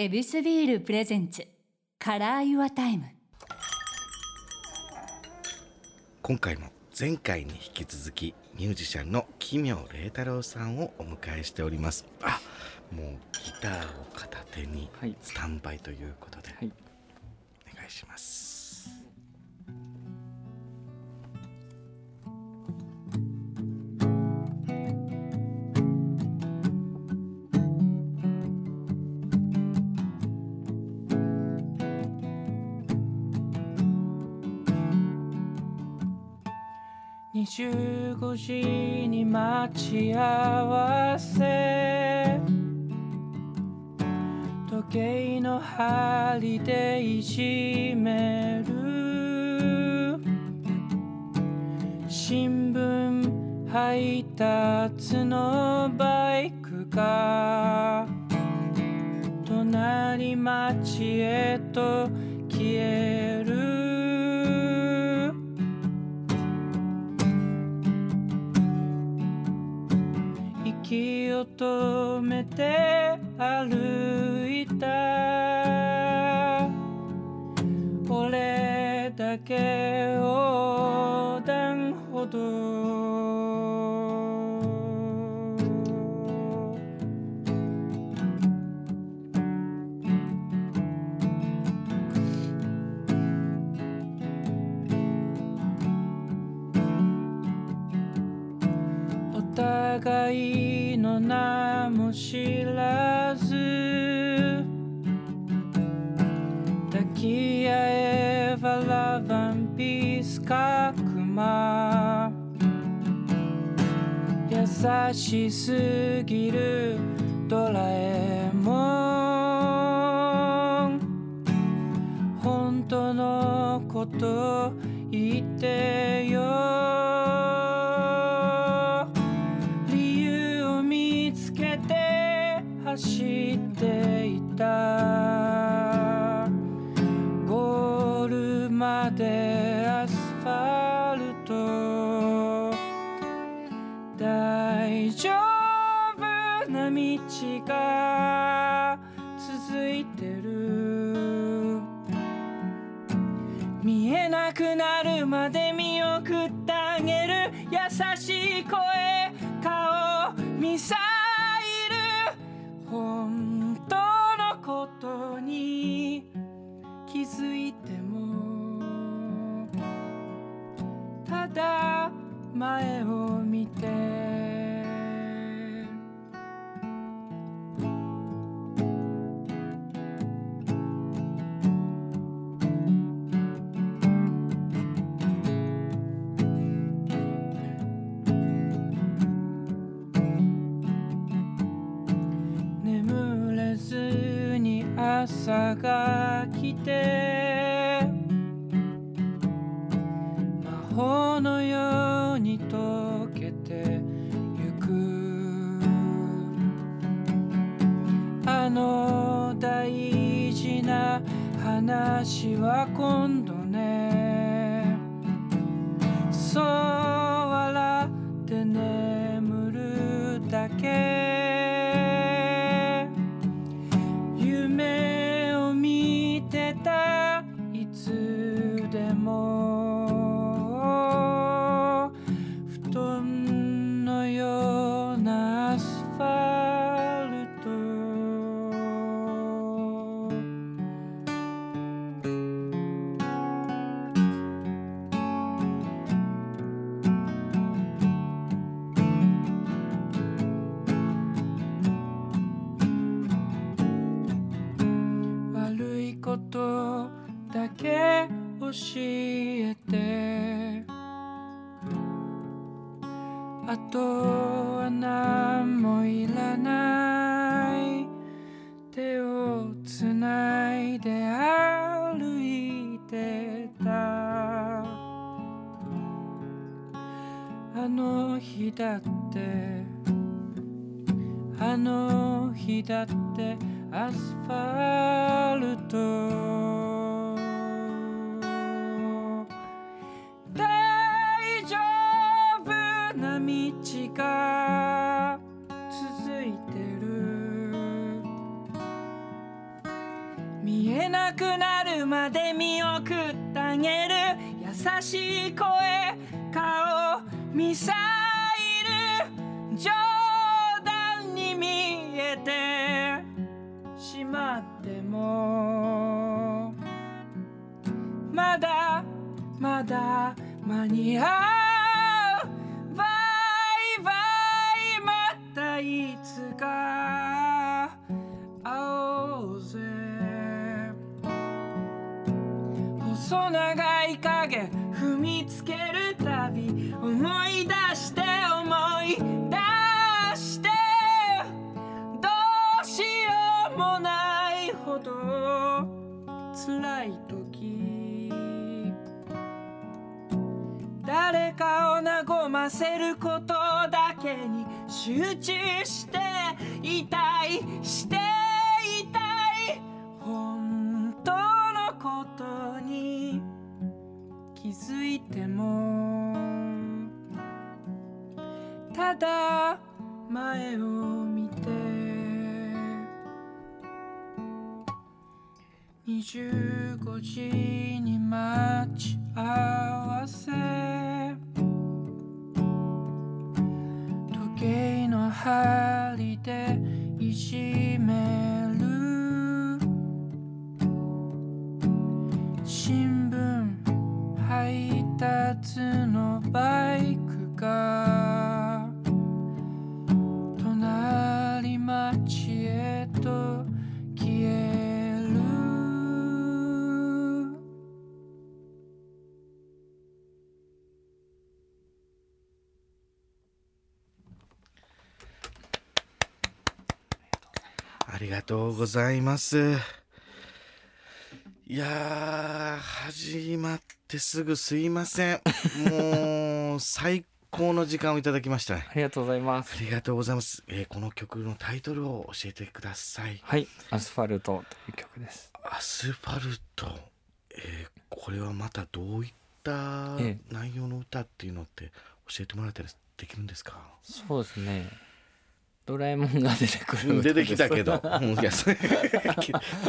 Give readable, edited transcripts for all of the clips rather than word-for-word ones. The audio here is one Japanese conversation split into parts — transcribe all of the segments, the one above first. エビスビールプレゼンツカラーユアタイム。今回も前回に引き続きミュージシャンの奇妙麗太郎さんをお迎えしております。あ、もうギターを片手にスタンバイということで、はい、お願いします。25時に待ち合わせ、時計の針でいじめる、新聞配達のバイクが隣町へと消える。息を止めて歩いた俺だけ横断歩道、お互い何も知らず抱き合えばラワンピースかくま、優しすぎるドラえもん、本当のこと言ってよ。走っていたゴールまでアスファルト、大丈夫な道が続いてる、見えなくなるまで見送ってあげる、優しい声顔見さ本当のことに気づいてもただ前を見て朝が来て魔法のように溶けてゆく、あの大事な話は今度ね、そう笑って眠るだけ、夢を見てたいつでも、布団のようなアスファルト、ことだけ教えて、あとは何もいらない、手をつないで歩いてた、あの日だってあの日だってアスファルト、大丈夫な道が続いてる、見えなくなるまで見送ってあげる、優しい声、顔、ミサイル、冗談に見えてしまってもまだまだ間に合う、バイバイまたいつか会おうぜ、細長い影踏みつけるたび思い出して思い出して、どうしようもないほど辛い時、誰かを和ませることだけに集中していたい、していたい、本当のことに気づいても、ただ前を見て、25時に待ち合わせ、時計の針でいじめる、新聞配達のバイクが隣町へと消える。ありがとうございます。いやー、始まってすぐすいません。もう最高の時間をいただきましたね。ありがとうございます。ありがとうございます。この曲のタイトルを教えてください。はい、アスファルトという曲です。アスファルト、これはまたどういった内容の歌っていうのって教えてもらったりできるんですか？そうですね。ドラえもんが出てくる、出てきたけど出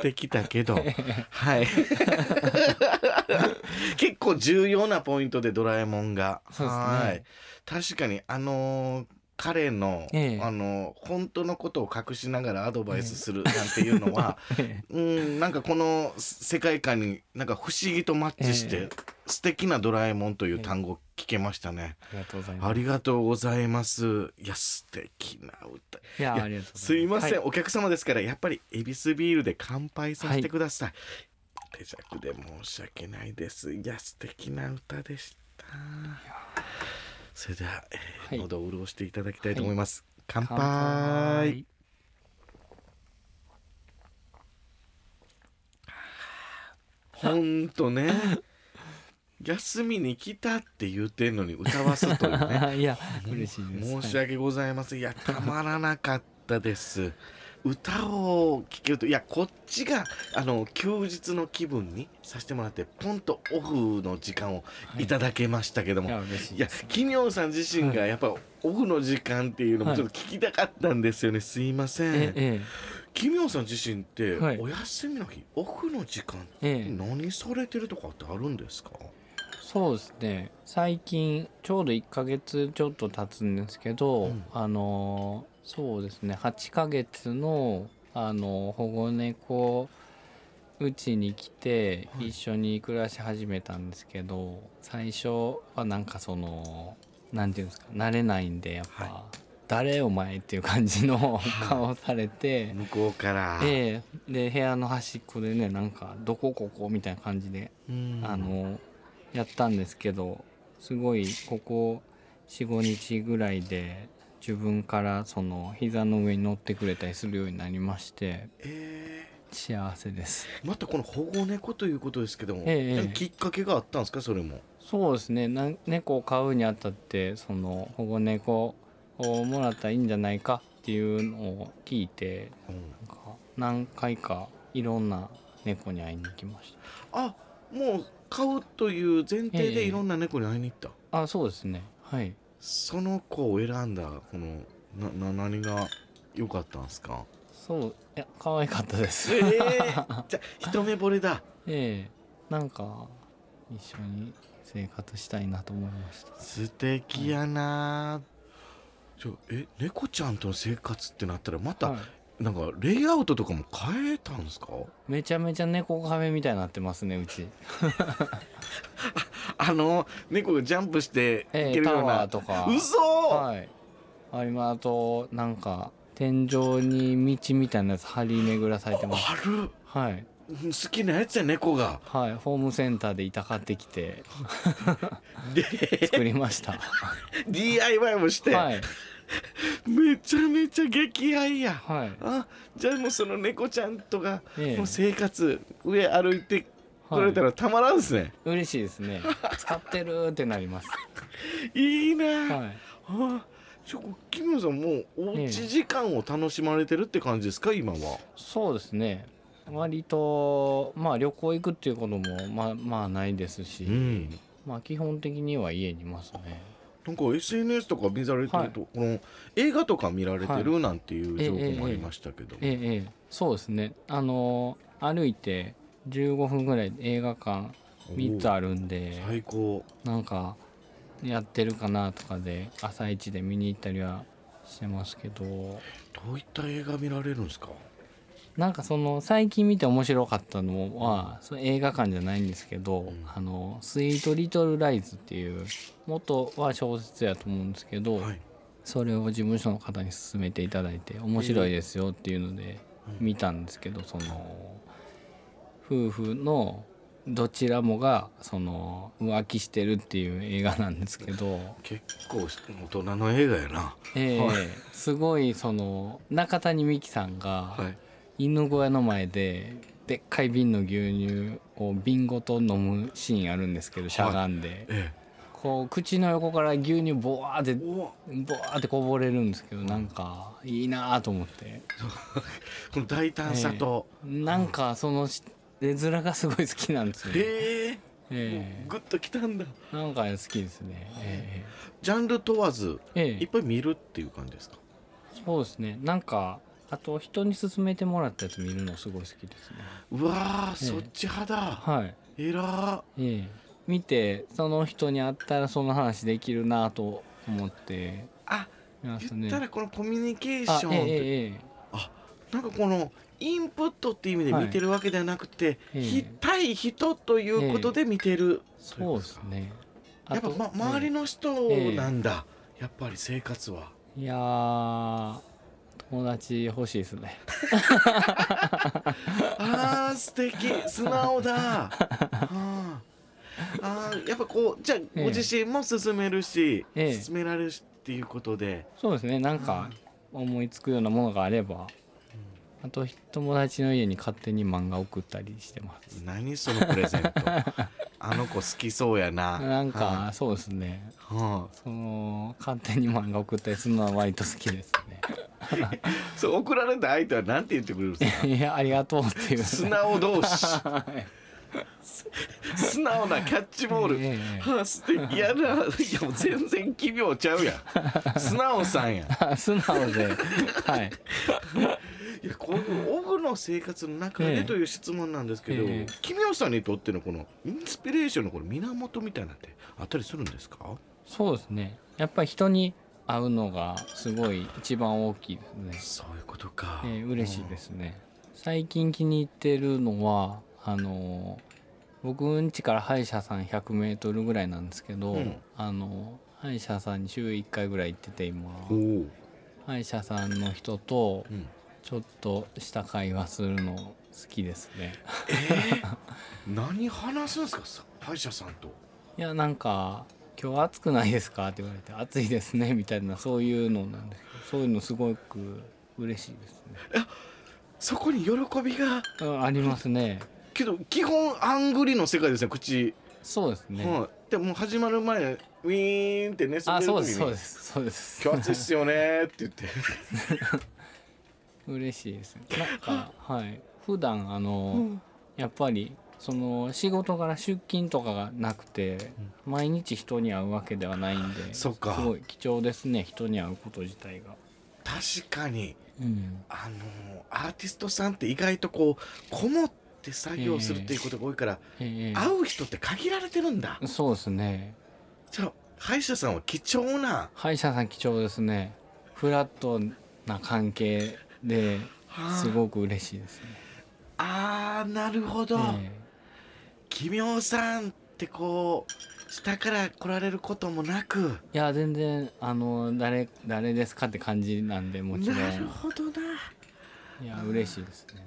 てきたけど、はい結構重要なポイントでドラえもんが、そうですね、はい、確かに彼の、本当のことを隠しながらアドバイスするなんていうのは、なんかこの世界観になんか不思議とマッチして、素敵なドラえもんという単語聞けましたね。ありがとうございます。いや、素敵な歌。すいません、はい、お客様ですからやっぱりエビスビールで乾杯させてください、はい、手酌で申し訳ないです。いや、素敵な歌でした。それでは、はい、喉を潤していただきたいと思います、はい、乾杯、 乾杯。ほんとね休みに来たって言ってんのに歌わすというねいや、嬉しいです。申し訳ございません。いや、たまらなかったです歌を聴けると、いや、こっちが休日の気分にさせてもらってポンとオフの時間をいただけましたけども、はい、いや、キニョンさん自身がやっぱオフの時間っていうのもちょっと聞きたかったんですよね、はい、すいません、キミョンさん自身ってお休みの日、はい、オフの時間って何されてるとかってあるんですか？そうですね、最近ちょうど1ヶ月ちょっと経つんですけど、そうですね、8ヶ月の、保護猫うちに来て一緒に暮らし始めたんですけど、はい、最初はなんかそのなんていうんですか、慣れないんでやっぱ、はい、誰お前っていう感じの顔をされて、向こうからで部屋の端っこでね、なんかどこここみたいな感じでやったんですけど、すごいここ 4,5 日ぐらいで自分からその膝の上に乗ってくれたりするようになりまして、幸せです。またこの保護猫ということですけども、きっかけがあったんですか？それもそうですね、猫を飼うにあたってその保護猫をもらったらいいんじゃないかっていうのを聞いて、なんか何回かいろんな猫に会いに行きました。あ、もう飼うという前提でいろんな猫に会いに行った、あ、そうですね、はい。その子を選んだこの何が良かったんですか？そういや可愛かったです。じゃ一目惚れだ。なんか一緒に生活したいなと思いました。素敵やな。猫ちゃんとの生活ってなったらまた、なんかレイアウトとかも変えたんですか？めちゃめちゃ猫カフェみたいになってますねうち。猫がジャンプしていけるような、タワーとか。嘘。はい。あ今あとなんか。天井に道みたいなやつ張り巡らされてます。 ある、はい、好きなやつや猫が、はい、ホームセンターで板買ってきてで作りました。DIY もして、はい、めちゃめちゃ激愛や、はい、あじゃあもうその猫ちゃんとか、もう生活上歩いてこれたらたまらんですね、はい、嬉しいですね。使ってるってなります。いいな、はい、あキムさんもおうち時間を楽しまれてるって感じですか、今は。そうですね、割と、まあ、旅行行くっていうこともまあないですし、うん、まあ基本的には家にいますね。なんか SNS とか見られてると、はい、この映画とか見られてるなんていう情報もありましたけど、そうですね、歩いて15分ぐらい映画館3つあるんで最高。なんかやってるかなとかで朝一で見に行ったりはしてますけど。どういった映画見られるんですか？なんかその最近見て面白かったのはその映画館じゃないんですけど、スイートリトルライズっていう元は小説やと思うんですけど、はい、それを事務所の方に勧めていただいて面白いですよっていうので見たんですけど、その夫婦のどちらもがその浮気してるっていう映画なんですけど。結構大人の映画やな。すごいその中谷美紀さんが犬小屋の前ででっかい瓶の牛乳を瓶ごと飲むシーンあるんですけど、しゃがんでこう口の横から牛乳ボワーってこぼれるんですけど、なんかいいなと思って。この大胆さと、なんかその絵面がすごい好きなんですよ。グッときたんだ。なんか好きですね、ジャンル問わず、いっぱい見るっていう感じですか？そうですね、なんかあと人に勧めてもらったやつ見るのすごい好きですね。うわー、そっち派だ、はい、えらー、見てその人に会ったらその話できるなと思ってますね。言ったらこのコミュニケーション、なんかこのインプットっていう意味で見てるわけではなくて、対人ということで見てる。そうですね。やっぱ、周りの人なんだ、やっぱり生活は。いやー、友達欲しいですね。あー素敵、素直だ。やっぱこうじゃあご自身も進めるし、進められるしっていうことで。そうですね。なんか思いつくようなものがあれば。あと友達の家に勝手に漫画送ったりしてます。何そのプレゼント。あの子好きそうやな。なんか、そうですね、その勝手に漫画送ったりするのは割と好きですね。そう送られた相手はなんて言ってくれるんですか？いやありがとうっていう、ね、素直同士。素直なキャッチボール、素敵やな。いやもう全然奇妙ちゃうやん。素直さんや。素直で、はい。いやこういうオフの生活の中でという質問なんですけど、奇妙さんにとってのこのインスピレーションのこの源みたいなってあったりするんですか？そうですね。やっぱり人に会うのがすごい一番大きいですね。そういうことか。嬉しいですね。最近気に入ってるのは僕ん家から歯医者さん 100m ぐらいなんですけど、歯医者さんに週1回ぐらい行ってて、今歯医者さんの人とちょっとした会話するの好きですね。何話すんですか歯医者さんと？いやなんか今日暑くないですかって言われて、暑いですねみたいな、そういうのなんですけど、そういうのすごく嬉しいですね。そこに喜びがありますね。けど基本あんぐりの世界ですね、口。そうですね、でも始まる前ウィーンってね、それの時にそうです今日暑いっすよねって言って嬉しいですね。なんか、普段やっぱりその仕事から出勤とかがなくて、毎日人に会うわけではないんで、すごい貴重ですね、人に会うこと自体が。確かにうん、アーティストさんって意外とこうこもって作業するっていうことが多いから、会う人って限られてるんだ。そうですね。じゃあ歯医者さんは貴重な。歯医者さん貴重ですね。フラットな関係ですごく嬉しいですね。ああ、なるほど。奇妙さんってこう下から来られることもなく、いや全然誰ですかって感じなんで、もちろん。なるほどな。いや嬉しいですね。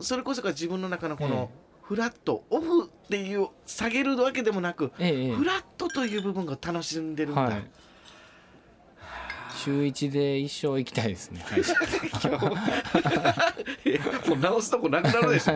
それこそが自分の中のこのフラット、オフっていう下げるわけでもなく、フラットという部分が楽しんでるんだ。はい、週一で一生行きたいですね。もう直すとこなくなるでしょ。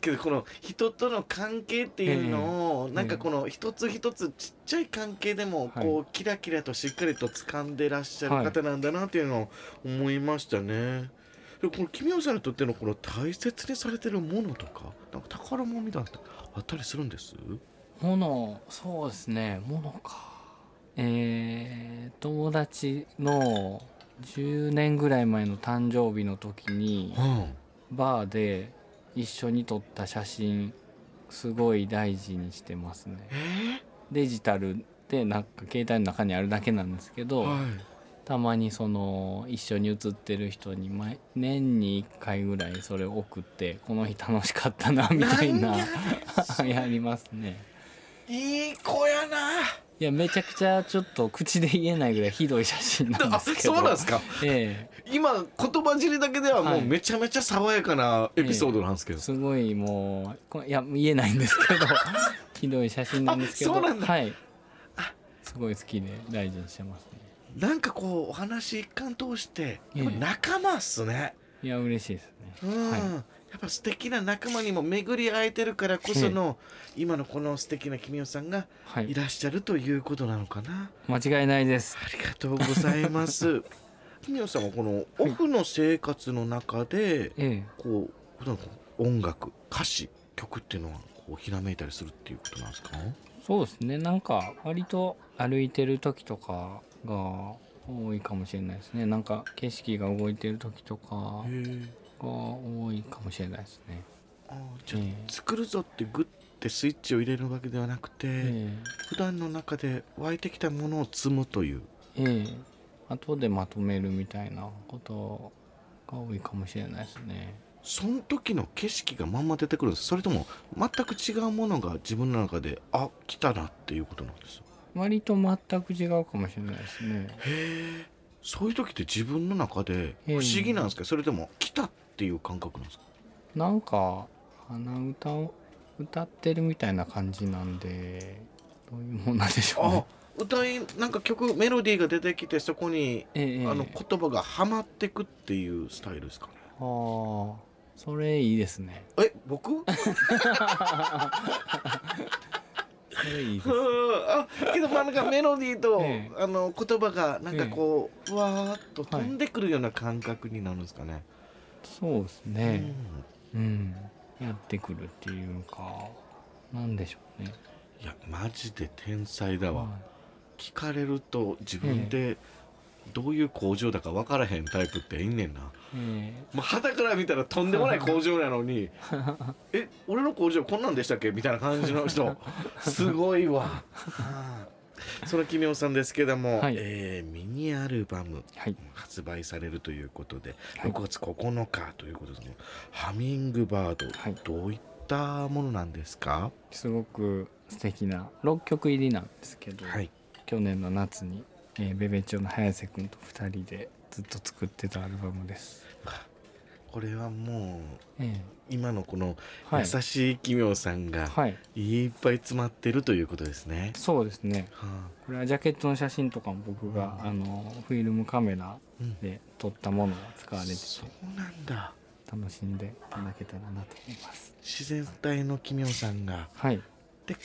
けどこの人との関係っていうのをなんかこの一つ一つちっちゃい関係でもこうキラキラとしっかりと掴んでらっしゃる方なんだなっていうのを思いましたね。でこの奇妙さんにとってのこの大切にされてるものとか、なんか宝物みたいなのあったりするんです？もの、そうですね、ものか。友達の10年ぐらい前の誕生日の時に、バーで一緒に撮った写真すごい大事にしてますね。デジタルでなんか携帯の中にあるだけなんですけど、たまにその一緒に写ってる人に年に1回ぐらいそれを送って、この日楽しかったなみたいなやりますね。いい子やな。いやめちゃくちゃちょっと口で言えないぐらいひどい写真なんですけど。そうなんですか。今言葉尻だけではもうめちゃめちゃ爽やかなエピソードなんですけど、すごいもういや言えないんですけどひどい写真なんですけど。そうなんだ。はい、すごい好きで大事にしてますね。なんかこうお話一貫通して仲間っすね。いや嬉しいですね。はい、やっぱ素敵な仲間にも巡り会えてるからこその今のこの素敵な奇妙さんがいらっしゃるということなのかな。間違いないです。ありがとうございます奇妙さんはこのオフの生活の中で、こう音楽、歌詞、曲っていうのはこうひらめいたりするっていうことなんですか？そうですね、なんか割と歩いてる時とかが多いかもしれないですね。なんか景色が動いてる時とかが多いかもしれないですね。あ、じゃあ作るぞってグッてスイッチを入れるわけではなくて、普段の中で湧いてきたものを積むという、後でまとめるみたいなことが多いかもしれないですね。その時の景色がまんま出てくるんですか？それとも全く違うものが自分の中で来たなっていうことなんですよ。割と全く違うかもしれないですね。へえ、そういう時って自分の中で不思議なんですか？それとも来たっていう感覚なんですか？なんか鼻歌を歌ってるみたいな感じなんで、どういうもんなんでしょうね。なんか曲、メロディーが出てきてそこに、言葉がはまってくっていうスタイルですかね。ああ、それいいですね。僕？いいですね。けどなんかメロディーと、言葉がなんかこう、わーっと飛んでくるような感覚になるんですかね。そうですね、やってくるっていうか、なんでしょうね。いやマジで天才だわ。聞かれると自分でどういう工場だか分からへんタイプっていんねんな。まあ、肌から見たらとんでもない工場なのに俺の工場こんなんでしたっけみたいな感じの人すごいわその奇妙さんですけども、ミニアルバム発売されるということで、6月9日ということで、ハミングバード、どういったものなんですか？すごく素敵な6曲入りなんですけど、去年の夏にベベチョの早瀬くんと2人でずっと作ってたアルバムです。これはもう、今のこの優しい奇妙さんがいっぱい詰まってるということですね。そうですね、これはジャケットの写真とかも僕が、フィルムカメラで撮ったものが使われてて、そうなんだ。楽しんでいただけたらなと思います。自然体の奇妙さんが、で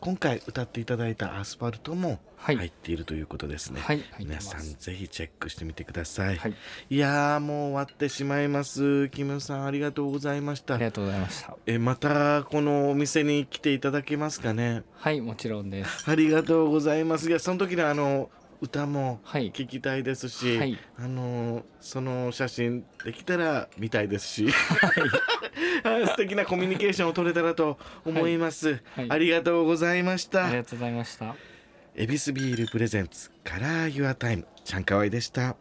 今回歌っていただいたアスファルトも入っているということですね。皆さんぜひチェックしてみてください。いやもう終わってしまいます。奇妙さんありがとうございました。ありがとうございました。またこのお店に来ていただけますかね？はい、もちろんです。ありがとうございます。いやその時の歌も聞きたいですし、はい、その写真できたら見たいですし、はい、素敵なコミュニケーションを取れたらと思います、はいはい、ありがとうございました。ありがとうございました。エビスビールプレゼンツカラーユアタイム、ちゃんかわいでした。